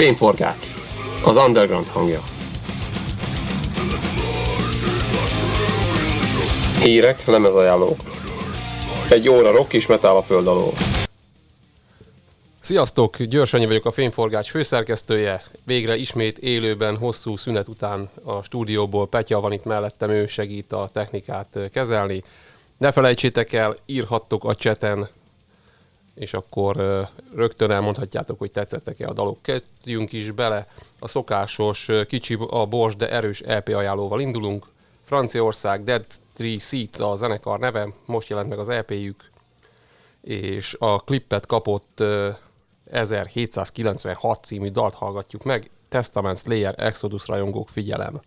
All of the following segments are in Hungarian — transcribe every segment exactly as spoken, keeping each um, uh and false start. Fényforgács, az underground hangja. Hírek, lemezajánlók. Egy óra rock és metal a föld alól. Sziasztok, Győrsanyi vagyok, a Fényforgács főszerkesztője. Végre ismét élőben, hosszú szünet után a stúdióból Petya van itt mellettem, ő segít a technikát kezelni. Ne felejtsétek el, írhattok a cseten, és akkor rögtön elmondhatjátok, hogy tetszettek-e a dalok. Kezdjünk is bele, a szokásos kicsi a bors, de erős é pé ajánlóval indulunk. Franciaország, Dead Tree Seats a zenekar neve, most jelent meg az é péjük, és a klippet kapott ezerhétszázkilencvenhat című dalt hallgatjuk meg. Testament Slayer, Exodus rajongók, figyelem!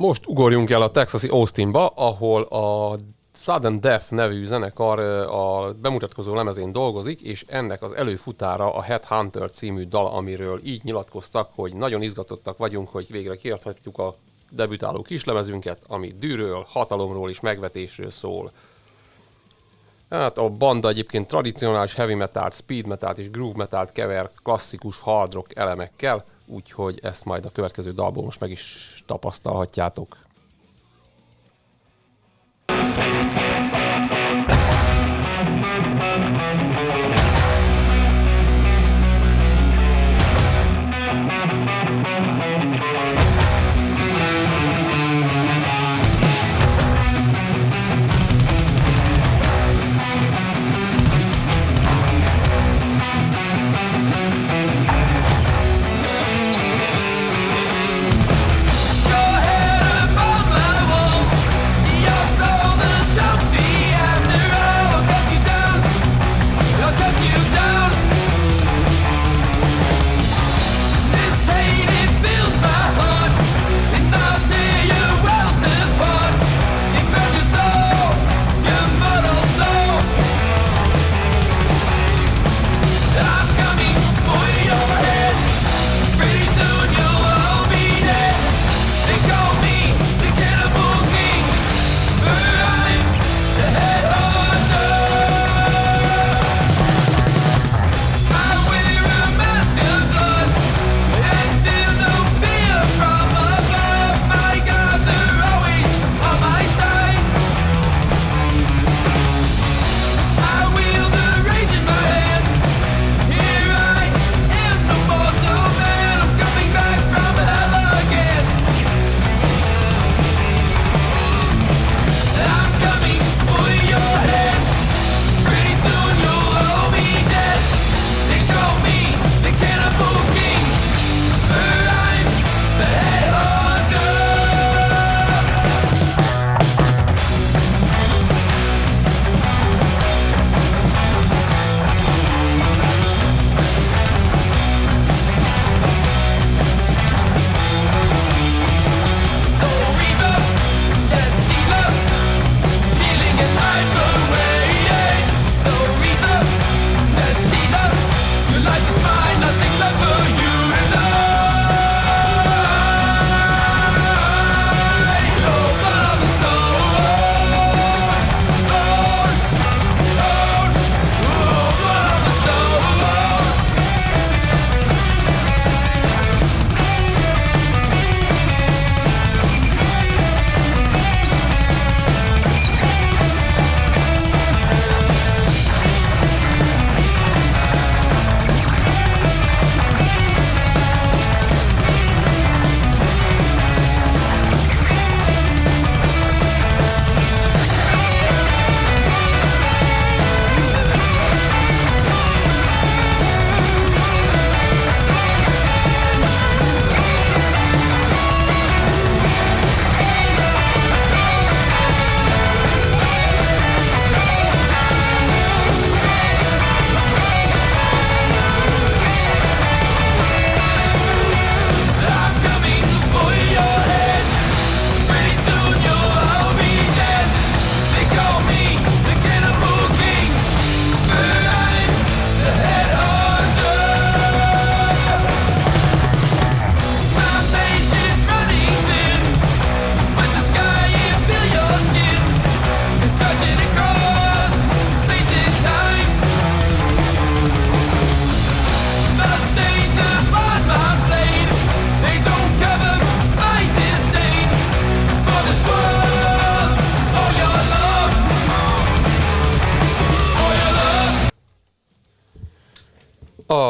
Most ugorjunk el a texasi Austinba, ahol a Southern Death nevű zenekar a bemutatkozó lemezén dolgozik, és ennek az előfutára a Headhunter című dal, amiről így nyilatkoztak, hogy nagyon izgatottak vagyunk, hogy végre kiadhatjuk a debütáló kislemezünket, ami dűről, hatalomról és megvetésről szól. Hát a banda egyébként tradicionális heavy metalt, speed metalt és groove metalt kever klasszikus hard rock elemekkel, úgyhogy ezt majd a következő dalból most meg is tapasztalhatjátok.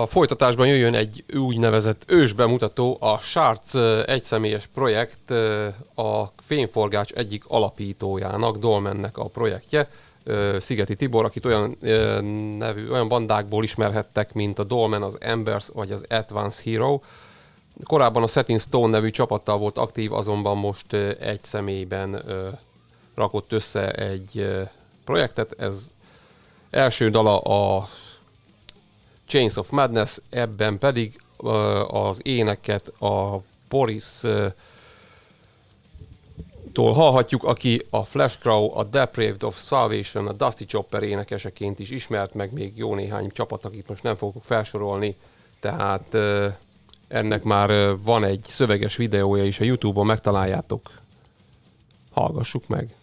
Folytatásban jöjjön egy úgynevezett ősbemutató, a Shards egyszemélyes projekt, a Fényforgács egyik alapítójának, Dolmennek a projektje, Szigeti Tibor, akit olyan, nevű, olyan bandákból ismerhettek, mint a Dolmen, az Embers vagy az Advance Hero. Korábban a Setting Stone nevű csapattal volt aktív, azonban most egy személyben rakott össze egy projektet. Ez első dala a Chains of Madness, ebben pedig uh, az éneket a Boris uh, tól hallhatjuk, aki a Flash Crow, a Depraved of Salvation, a Dusty Chopper énekeseként is ismert, meg még jó néhány csapatnak itt most nem fogok felsorolni, tehát euh, ennek már euh, van egy szöveges videója is, a YouTube-on megtaláljátok. Hallgassuk meg!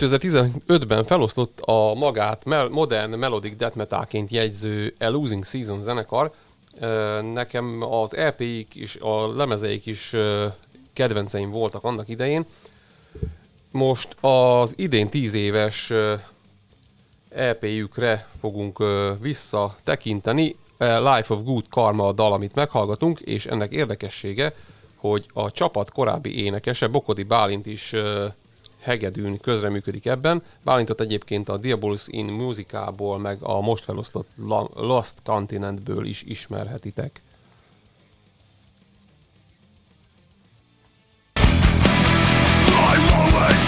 kétezer-tizenötben feloszlott a magát modern melodic death metalként jegyző A Losing Season zenekar. Nekem az é péik és a lemezeik is kedvenceim voltak annak idején. Most az idén tíz éves é péjükre fogunk visszatekinteni. Life of Good Karma a dal, amit meghallgatunk, és ennek érdekessége, hogy a csapat korábbi énekese, Bokodi Bálint is hegedűn közreműködik ebben. Bálintot egyébként a Diabolus in Musicából, meg a most felosztott Lost Continentből is ismerhetitek. I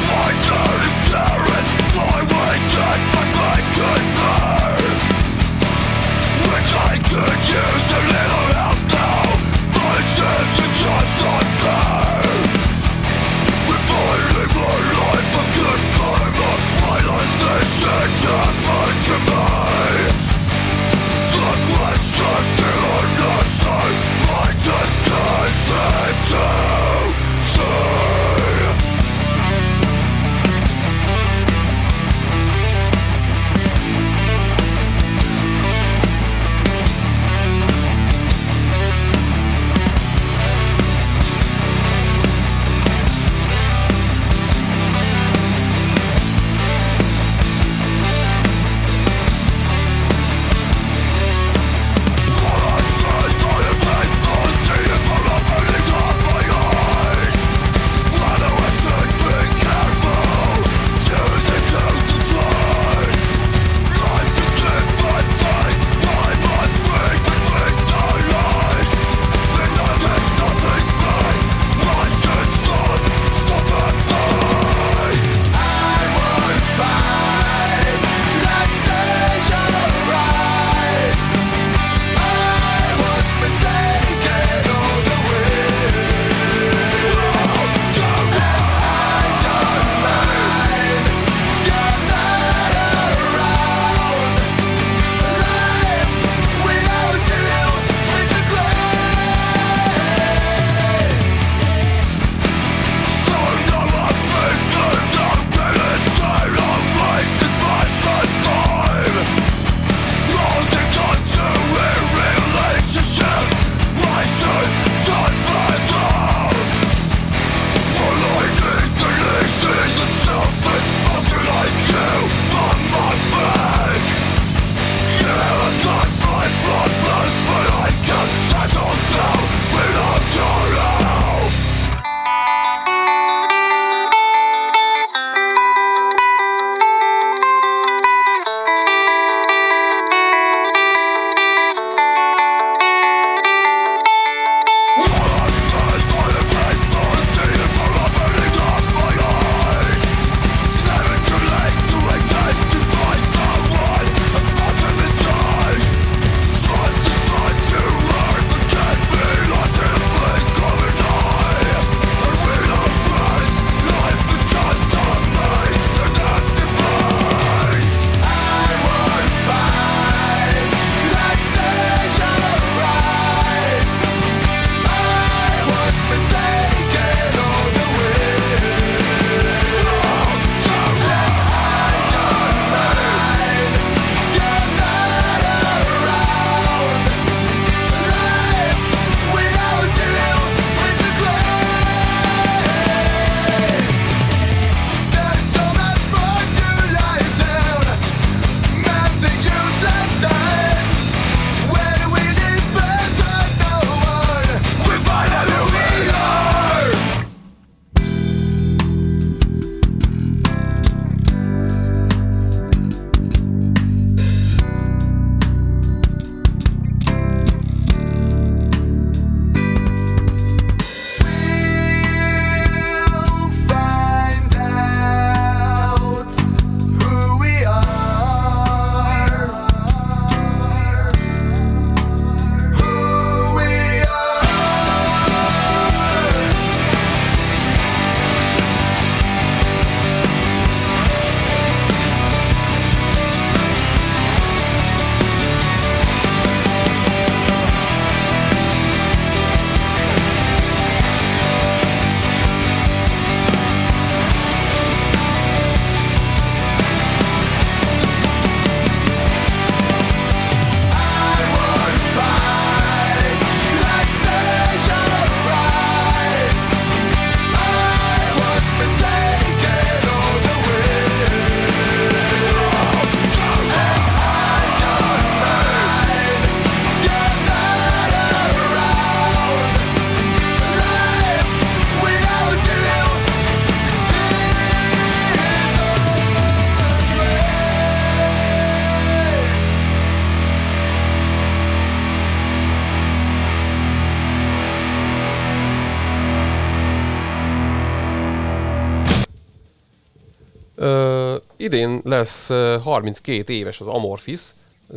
Idén lesz harminckét éves az Amorphis,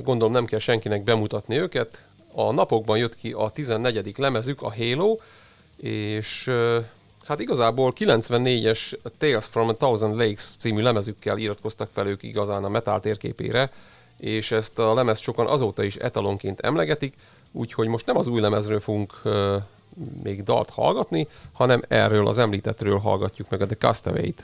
gondolom nem kell senkinek bemutatni őket. A napokban jött ki a tizennegyedik lemezük, a Halo, és hát igazából kilencvennégyes Tales from a Thousand Lakes című lemezükkel iratkoztak fel ők igazán a metal térképére, és ezt a lemez sokan azóta is etalonként emlegetik, úgyhogy most nem az új lemezről fogunk uh, még dalt hallgatni, hanem erről az említettről hallgatjuk meg a The Castaway-t.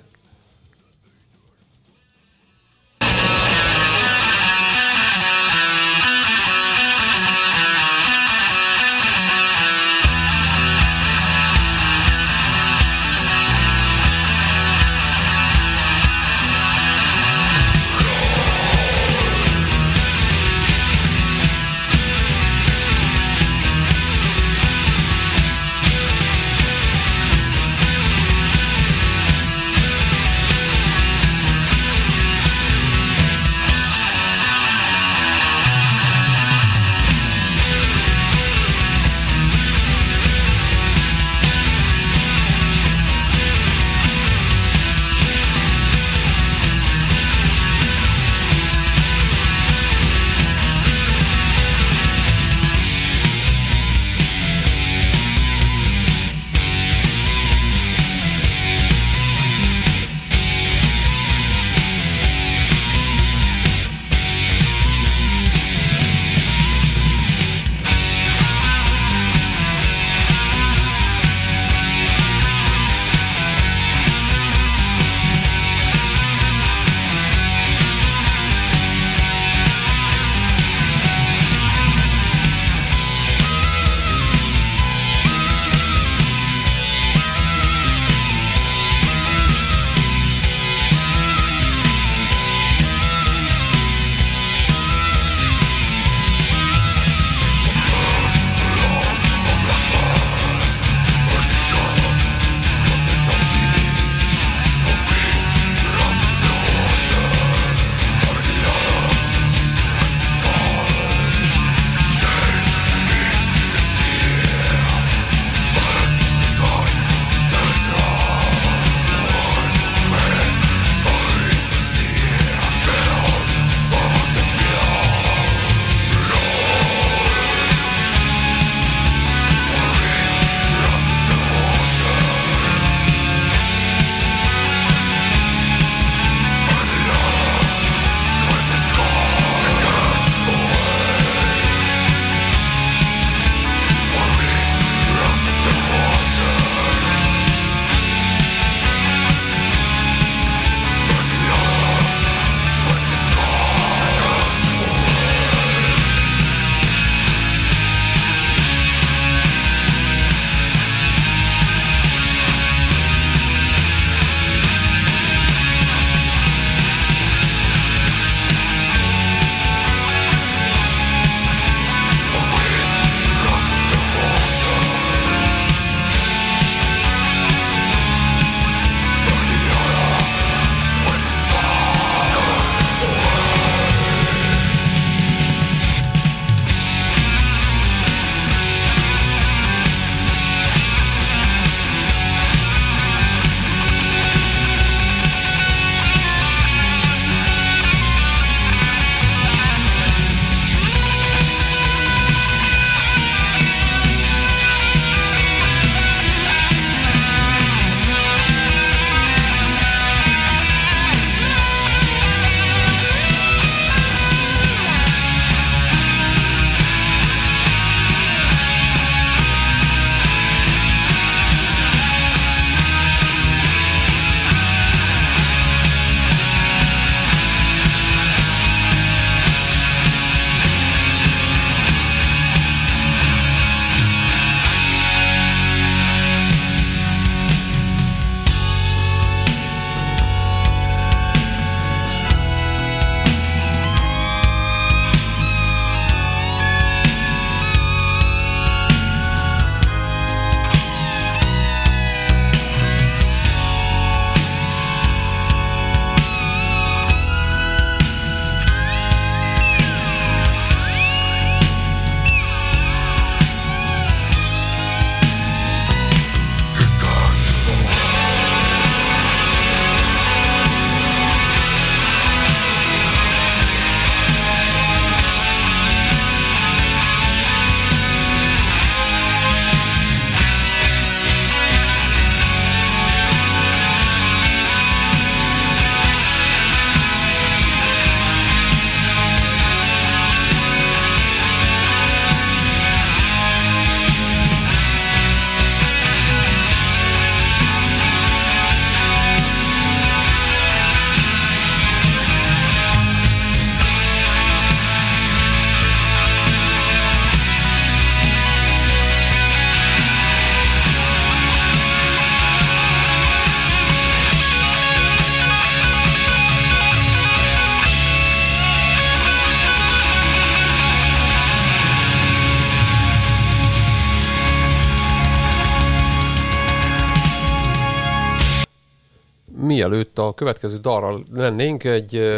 mielőtt a következő dalra lennénk, egy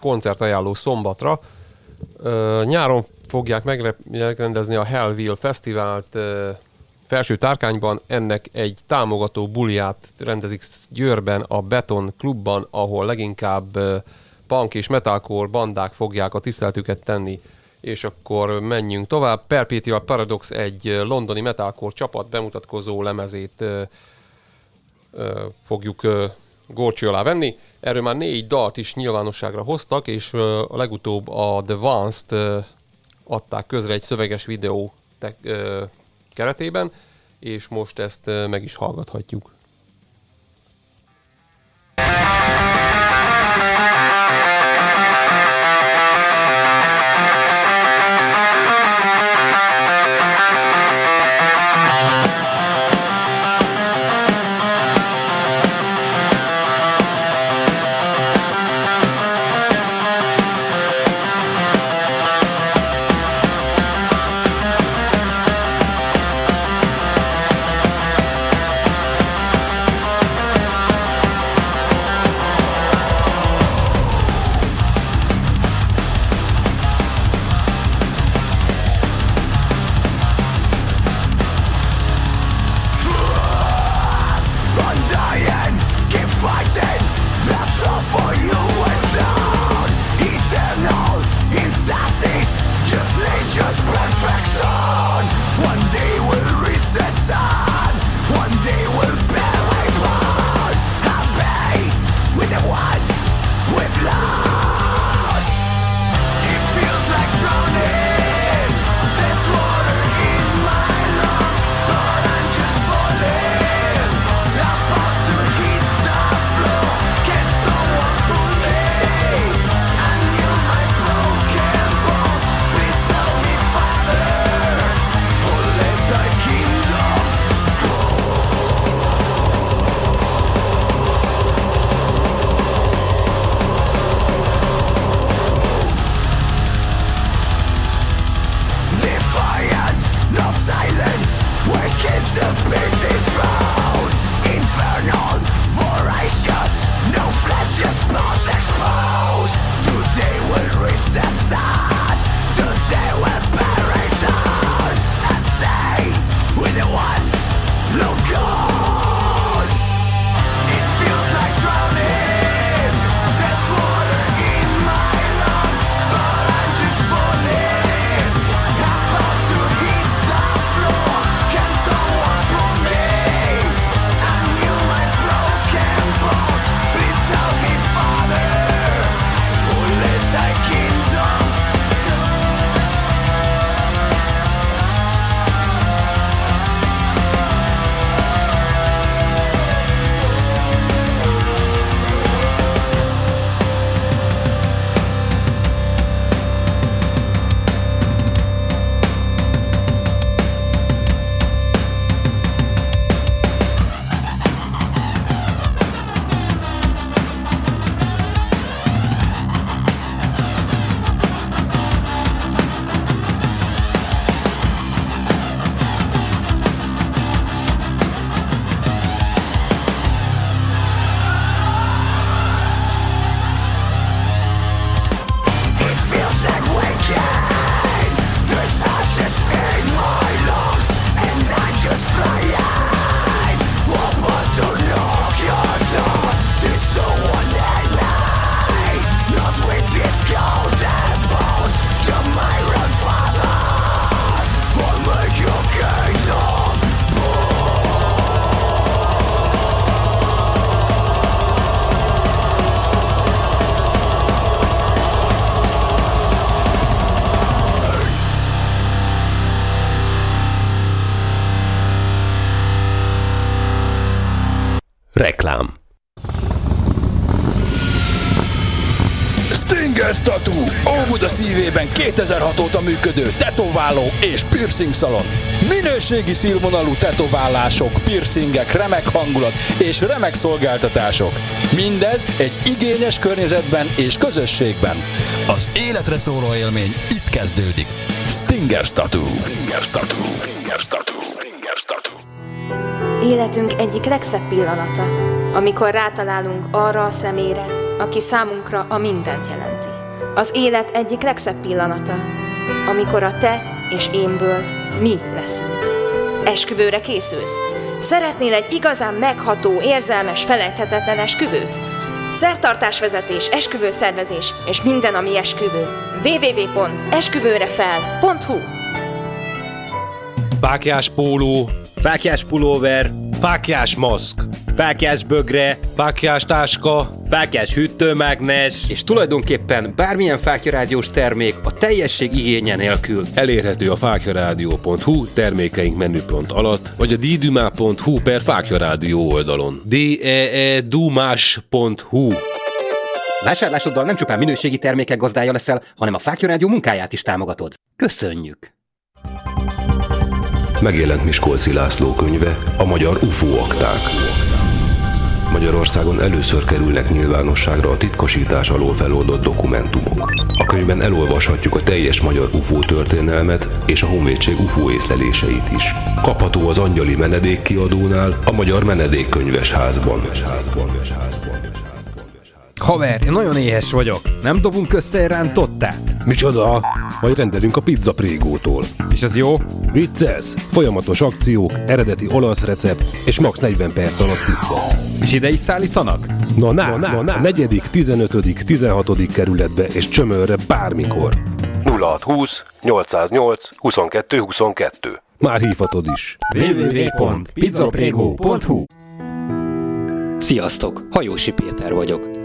koncertajánló szombatra. Nyáron fogják megrendezni a Hellville Fesztivált Felsőtárkányban, ennek egy támogató buliát rendezik Győrben, a Beton klubban, ahol leginkább punk és metalcore bandák fogják a tiszteletüket tenni. És akkor menjünk tovább. Perpetual Paradox egy londoni metalcore csapat bemutatkozó lemezét ö, ö, fogjuk ö, górcső alá venni. Erről már négy dalt is nyilvánosságra hoztak, és ö, a legutóbb a Advance-t ö, adták közre egy szöveges videó te, ö, keretében, és most ezt ö, meg is hallgathatjuk. Reklám. Stinger Statue, Óbuda szívében kétezer-hat óta működő tetováló és piercing szalon. Minőségi színvonalú tetoválások, piercingek, remek hangulat és remek szolgáltatások. Mindez egy igényes környezetben és közösségben. Az életre szóló élmény itt kezdődik. Stinger Statue. Stinger Statue. Stinger Statue. Stinger Statue. Életünk egyik legszebb pillanata. amikor rátalálunk arra a személyre, aki számunkra a mindent jelenti. Az élet egyik legszebb pillanata, amikor a te és énből mi leszünk. Esküvőre készülsz? Szeretnél egy igazán megható, érzelmes, felejthetetlen esküvőt? Szertartásvezetés, esküvőszervezés és minden, ami esküvő. double-u double-u double-u pont esküvőrefel pont hu Fáklyás póló, fáklyás pulóver, fáklyás maszk, fáklyás bögre, fáklyás táska, fáklyás hűtőmágnes, és tulajdonképpen bármilyen fáklyarádiós termék a teljesség igénye nélkül. Elérhető a fáklyarádió pont hu termékeink menüpont alatt, vagy a didumá pont hu per fáklyarádió oldalon. d e e dumás pont hu Vásárlásoddal nem csupán minőségi termékek gazdája leszel, hanem a Fáklyarádió munkáját is támogatod. Köszönjük! Megjelent Miskolci László könyve, a Magyar u ef o akták. Magyarországon először kerülnek nyilvánosságra a titkosítás alól feloldott dokumentumok. A könyvben elolvashatjuk a teljes magyar u ef o történelmet és a honvédség u ef o észleléseit is. Kapható az Angyali Menedék kiadónál, a Magyar Menedék könyvesházban. Haver, én nagyon éhes vagyok. Nem dobunk össze egy rántottát? Micsoda? Majd rendelünk a Pizza prégótól. És az jó? Vicces! Folyamatos akciók, eredeti olasz recept, és max. negyven perc alatt pizza. És ide is szállítanak? Na na, na, na, na, na. negyedik, tizenötödik, tizenhatodik kerületbe és Csömörre bármikor. nulla hatszázhúsz nyolcszáznyolc huszonkettő huszonkettő Már hívhatod is. double-u double-u double-u pont pizza prégó pont hu Sziasztok! Hajósi Péter vagyok.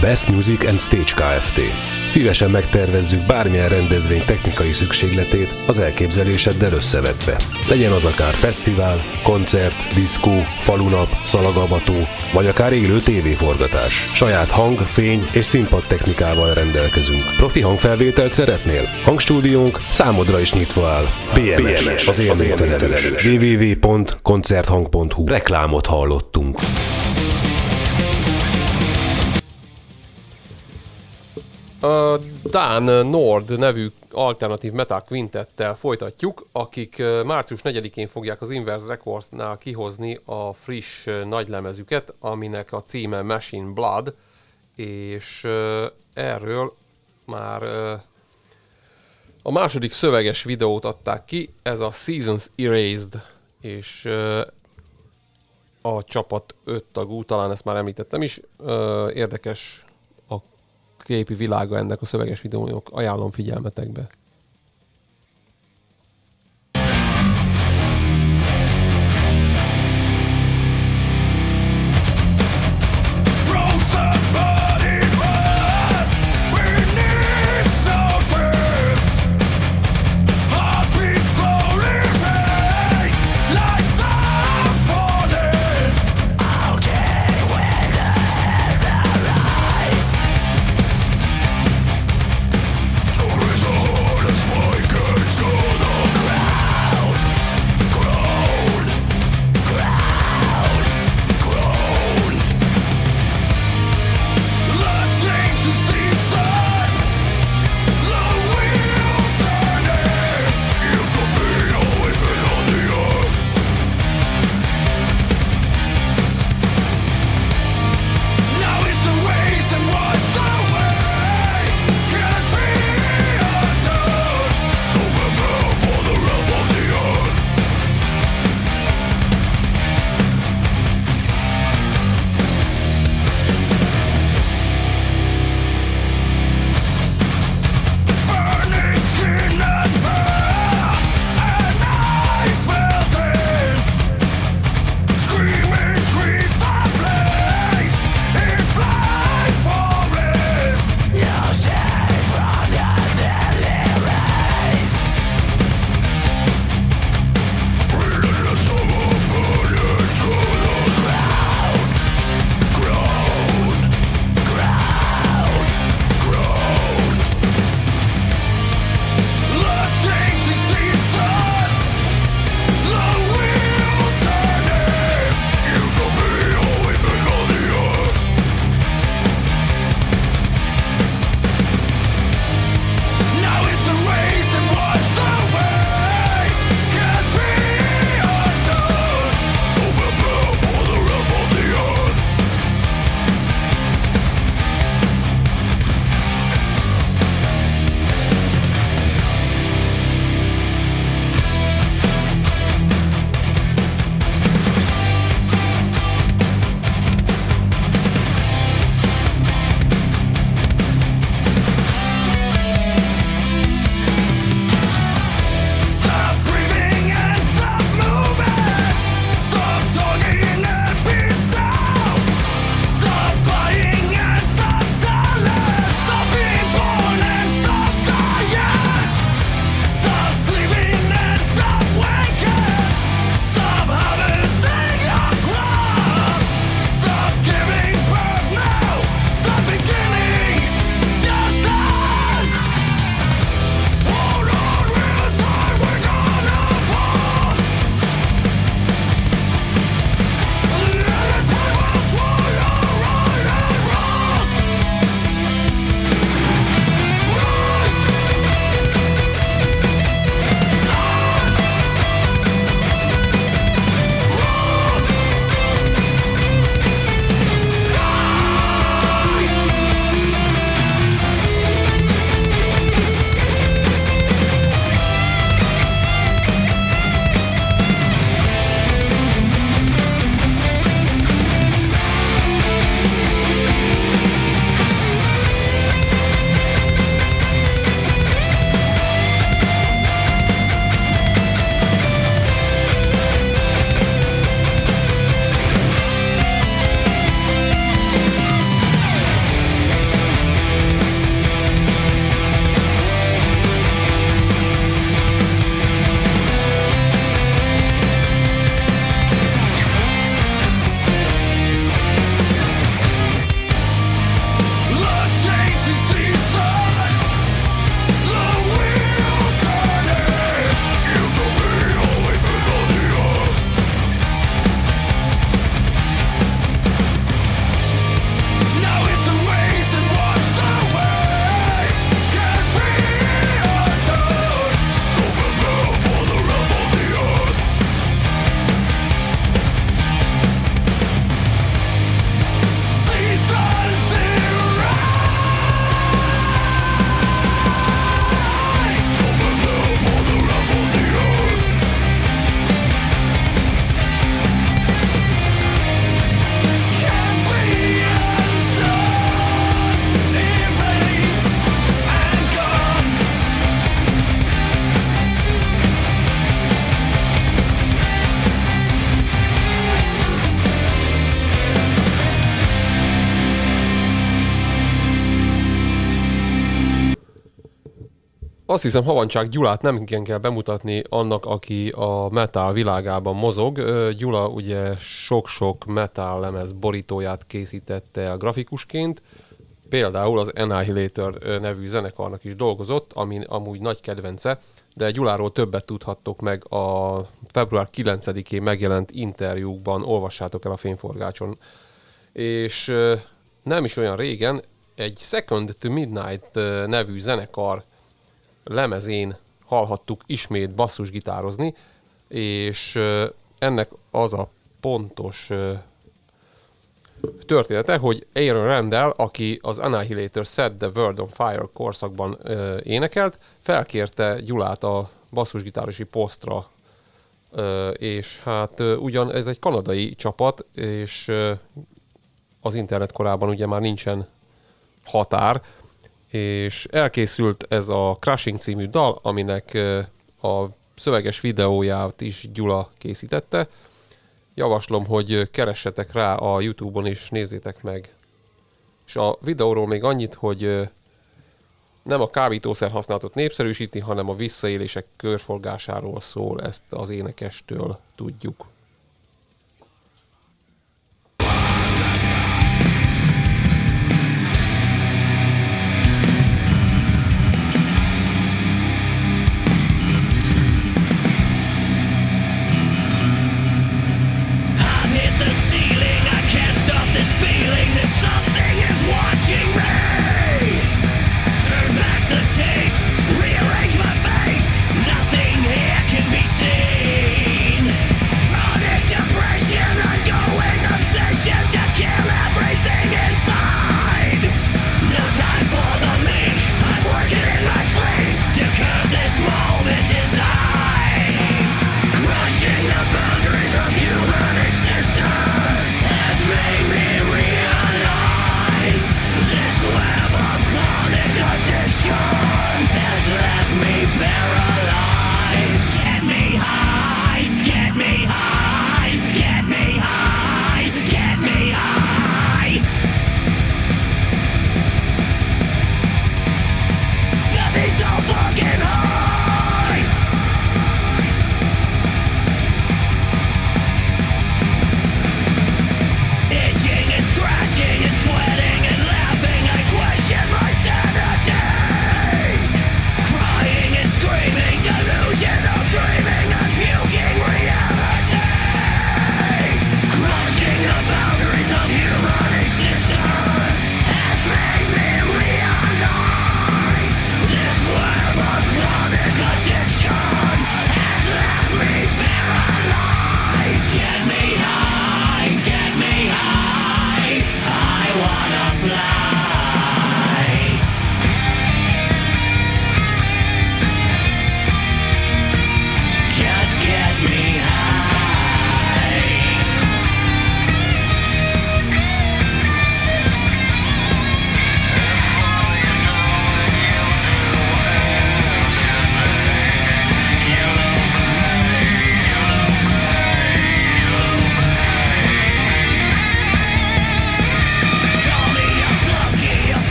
Best Music and Stage Kft. Szívesen megtervezzük bármilyen rendezvény technikai szükségletét az elképzeléseddel összevetve. Legyen az akár fesztivál, koncert, diszkó, falunap, szalagavató, vagy akár élő tévéforgatás. Saját hang, fény és színpadtechnikával rendelkezünk. Profi hangfelvételt szeretnél? Hangstúdiónk számodra is nyitva áll. bé em es, az élményfelelős. double-u double-u double-u pont koncerthang pont hu Reklámot hallottunk. A Dán Nord nevű alternatív metal quintettel folytatjuk, akik március negyedikén fogják az Inverse Records-nál kihozni a friss nagylemezüket, aminek a címe Machine Blood, és erről már a második szöveges videót adták ki, ez a Seasons Erased, és a csapat öt tagú, talán ezt már említettem is, érdekes képi világa ennek a szöveges videónak, ajánlom figyelmetekbe. Azt hiszem, Havancsák Gyulát nem igen kell bemutatni annak, aki a metal világában mozog. Gyula ugye sok-sok metal lemez borítóját készítette el grafikusként. Például az Annihilator nevű zenekarnak is dolgozott, ami amúgy nagy kedvence, de Gyuláról többet tudhattok meg a február kilencedikén megjelent interjúkban, olvassátok el a Fényforgácson. És nem is olyan régen egy Second to Midnight nevű zenekar lemezén hallhattuk ismét basszusgitározni, és ennek az a pontos története, hogy Aaron Randall, aki az Annihilator Set the World on Fire korszakban ö, énekelt, felkérte Gyulát a basszusgitárosi posztra, ö, és hát ö, ugyan ez egy kanadai csapat, és ö, az internet korában ugye már nincsen határ, és elkészült ez a Crashing című dal, aminek ö, a szöveges videóját is Gyula készítette. Javaslom, hogy keressetek rá a YouTube-on is, nézzétek meg. És a videóról még annyit, hogy nem a kábítószer használatot népszerűsíti, hanem a visszaélések körforgásáról szól, ezt az énekestől tudjuk.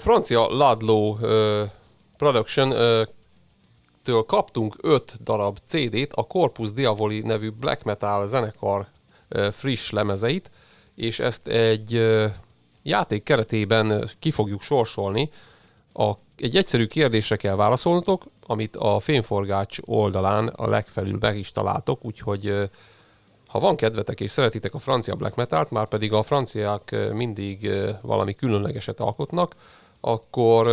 Francia Ladlow uh, Production-től uh, kaptunk öt darab cé dét, a Corpus Diaboli nevű black metal zenekar uh, friss lemezeit, és ezt egy uh, játék keretében ki fogjuk sorsolni. A, egy egyszerű kérdésre kell válaszolnotok, amit a Fényforgács oldalán a legfelül be is találtok, úgyhogy uh, Ha van kedvetek és szeretitek a francia black metalt, már pedig a franciák mindig valami különlegeset alkotnak, akkor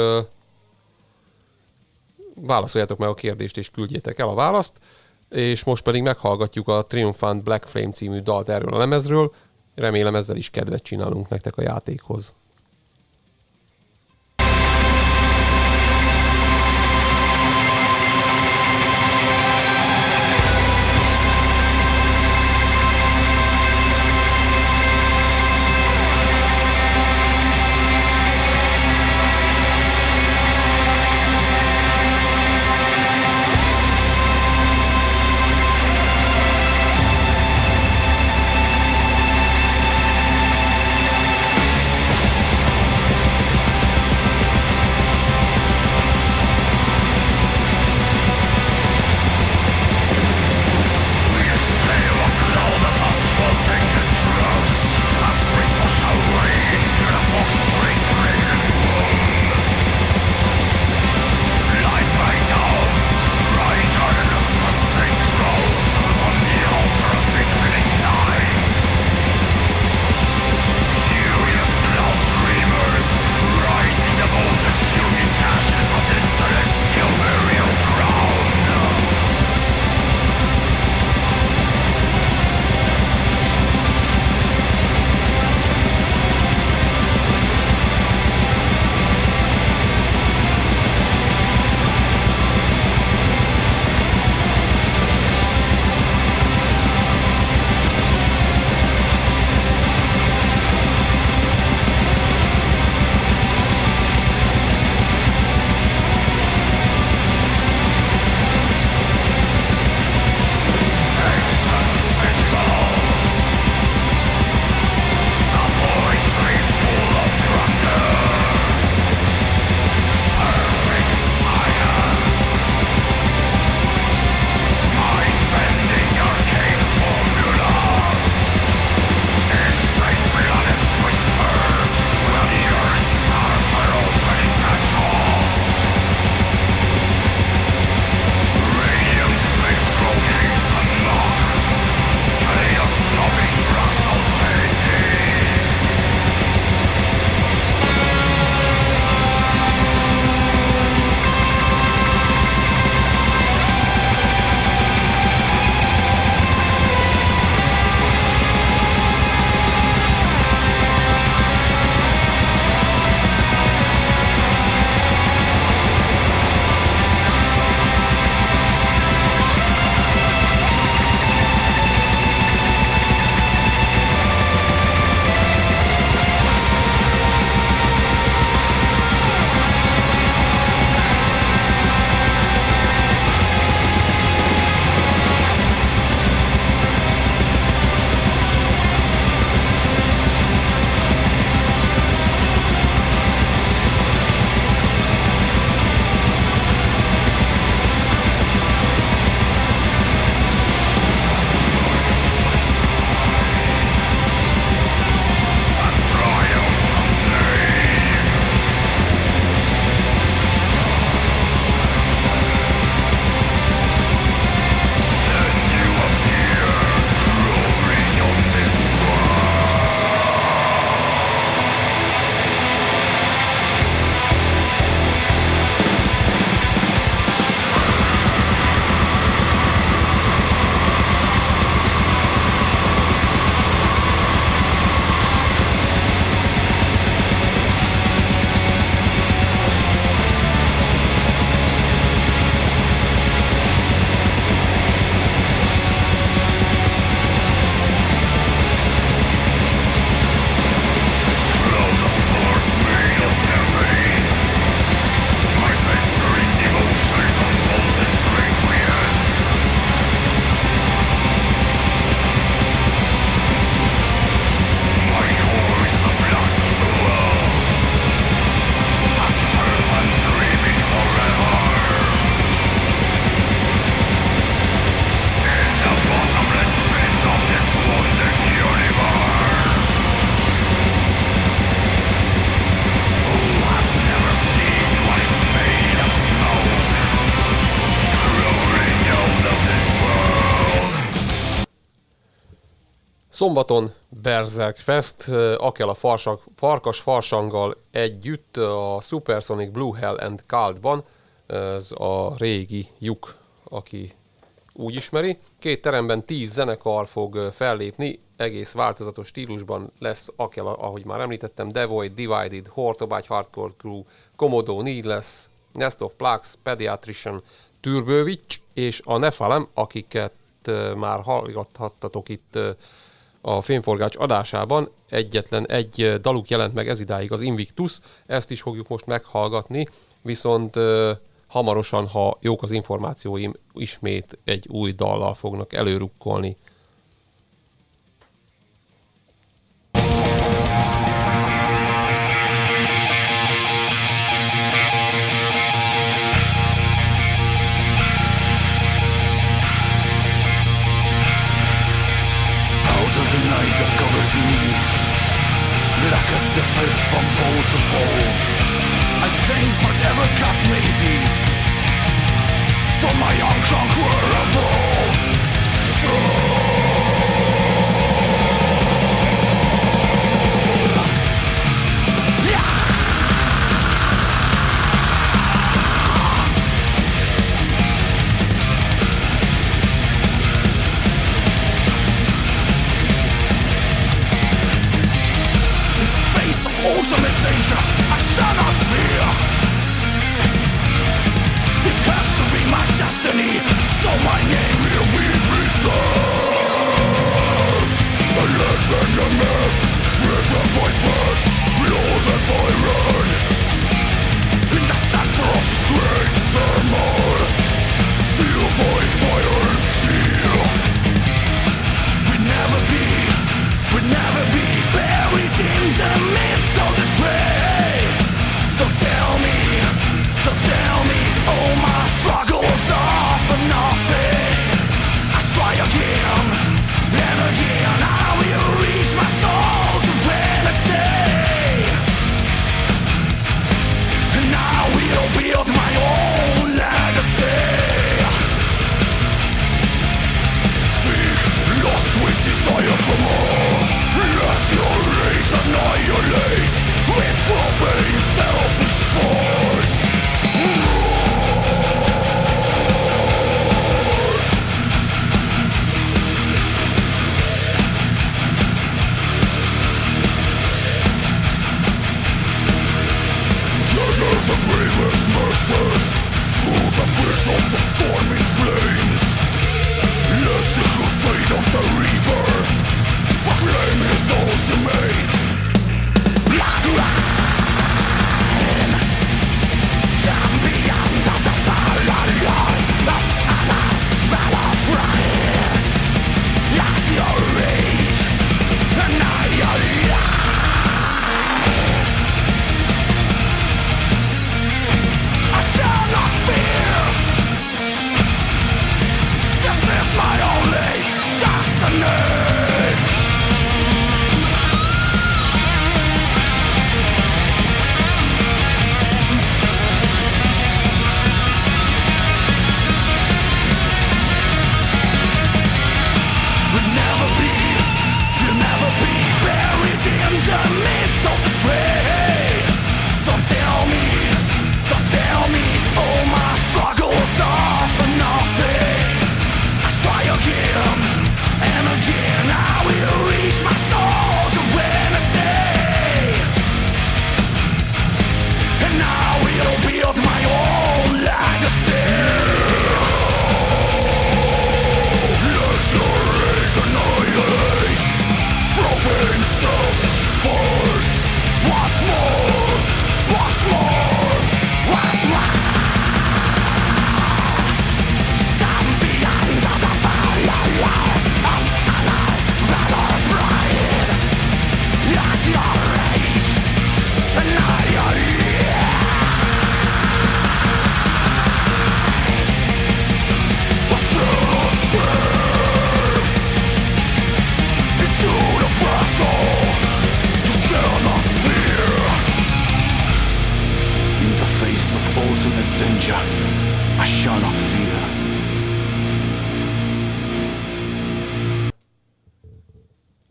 válaszoljátok meg a kérdést és küldjétek el a választ, és most pedig meghallgatjuk a Triumphant Black Flame című dalt erről a lemezről. Remélem ezzel is kedvet csinálunk nektek a játékhoz. Szombaton Berserk Fest, akkel a farsak, farkas farsanggal együtt a Supersonic Blue Hell and Cult-ban. Ez a régi lyuk, aki úgy ismeri. Két teremben tíz zenekar fog fellépni, egész változatos stílusban lesz akkel, ahogy már említettem, Devoid, Divided, Hortobágy Hardcore Crew, Komodo Needless, Nest of Plugs, Pediatrician, Türbővics és a Nefalem, akiket már hallgathattatok itt a Fényforgács adásában. Egyetlen egy daluk jelent meg ez idáig, az Invictus, ezt is fogjuk most meghallgatni, viszont hamarosan, ha jók az információim, ismét egy új dallal fognak előrukkolni. From pole to pole I think whatever class may be, for my unconquerable soul. Ultimate danger, I shall not fear. It has to be my destiny, so my name will be preserved. A legend, a myth, written by flesh, blood and iron. In the center of this great turmoil, fueled by fire and steel. We'll never be, we'll never be buried in the myth.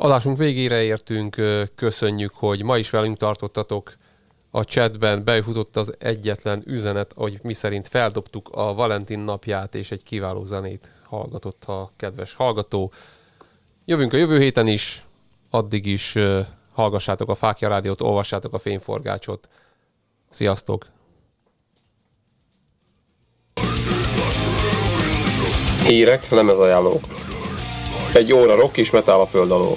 Adásunk végére értünk, köszönjük, hogy ma is velünk tartottatok. A chatben bejutott az egyetlen üzenet, hogy miszerint feldobtuk a Valentin napját, és egy kiváló zenét hallgatott a kedves hallgató. Jövünk a jövő héten is, addig is hallgassátok a Fákja Rádiót, olvassátok a Fényforgácsot. Sziasztok! Hírek, lemezajánlók. Egy óra rock és metál a föld alól.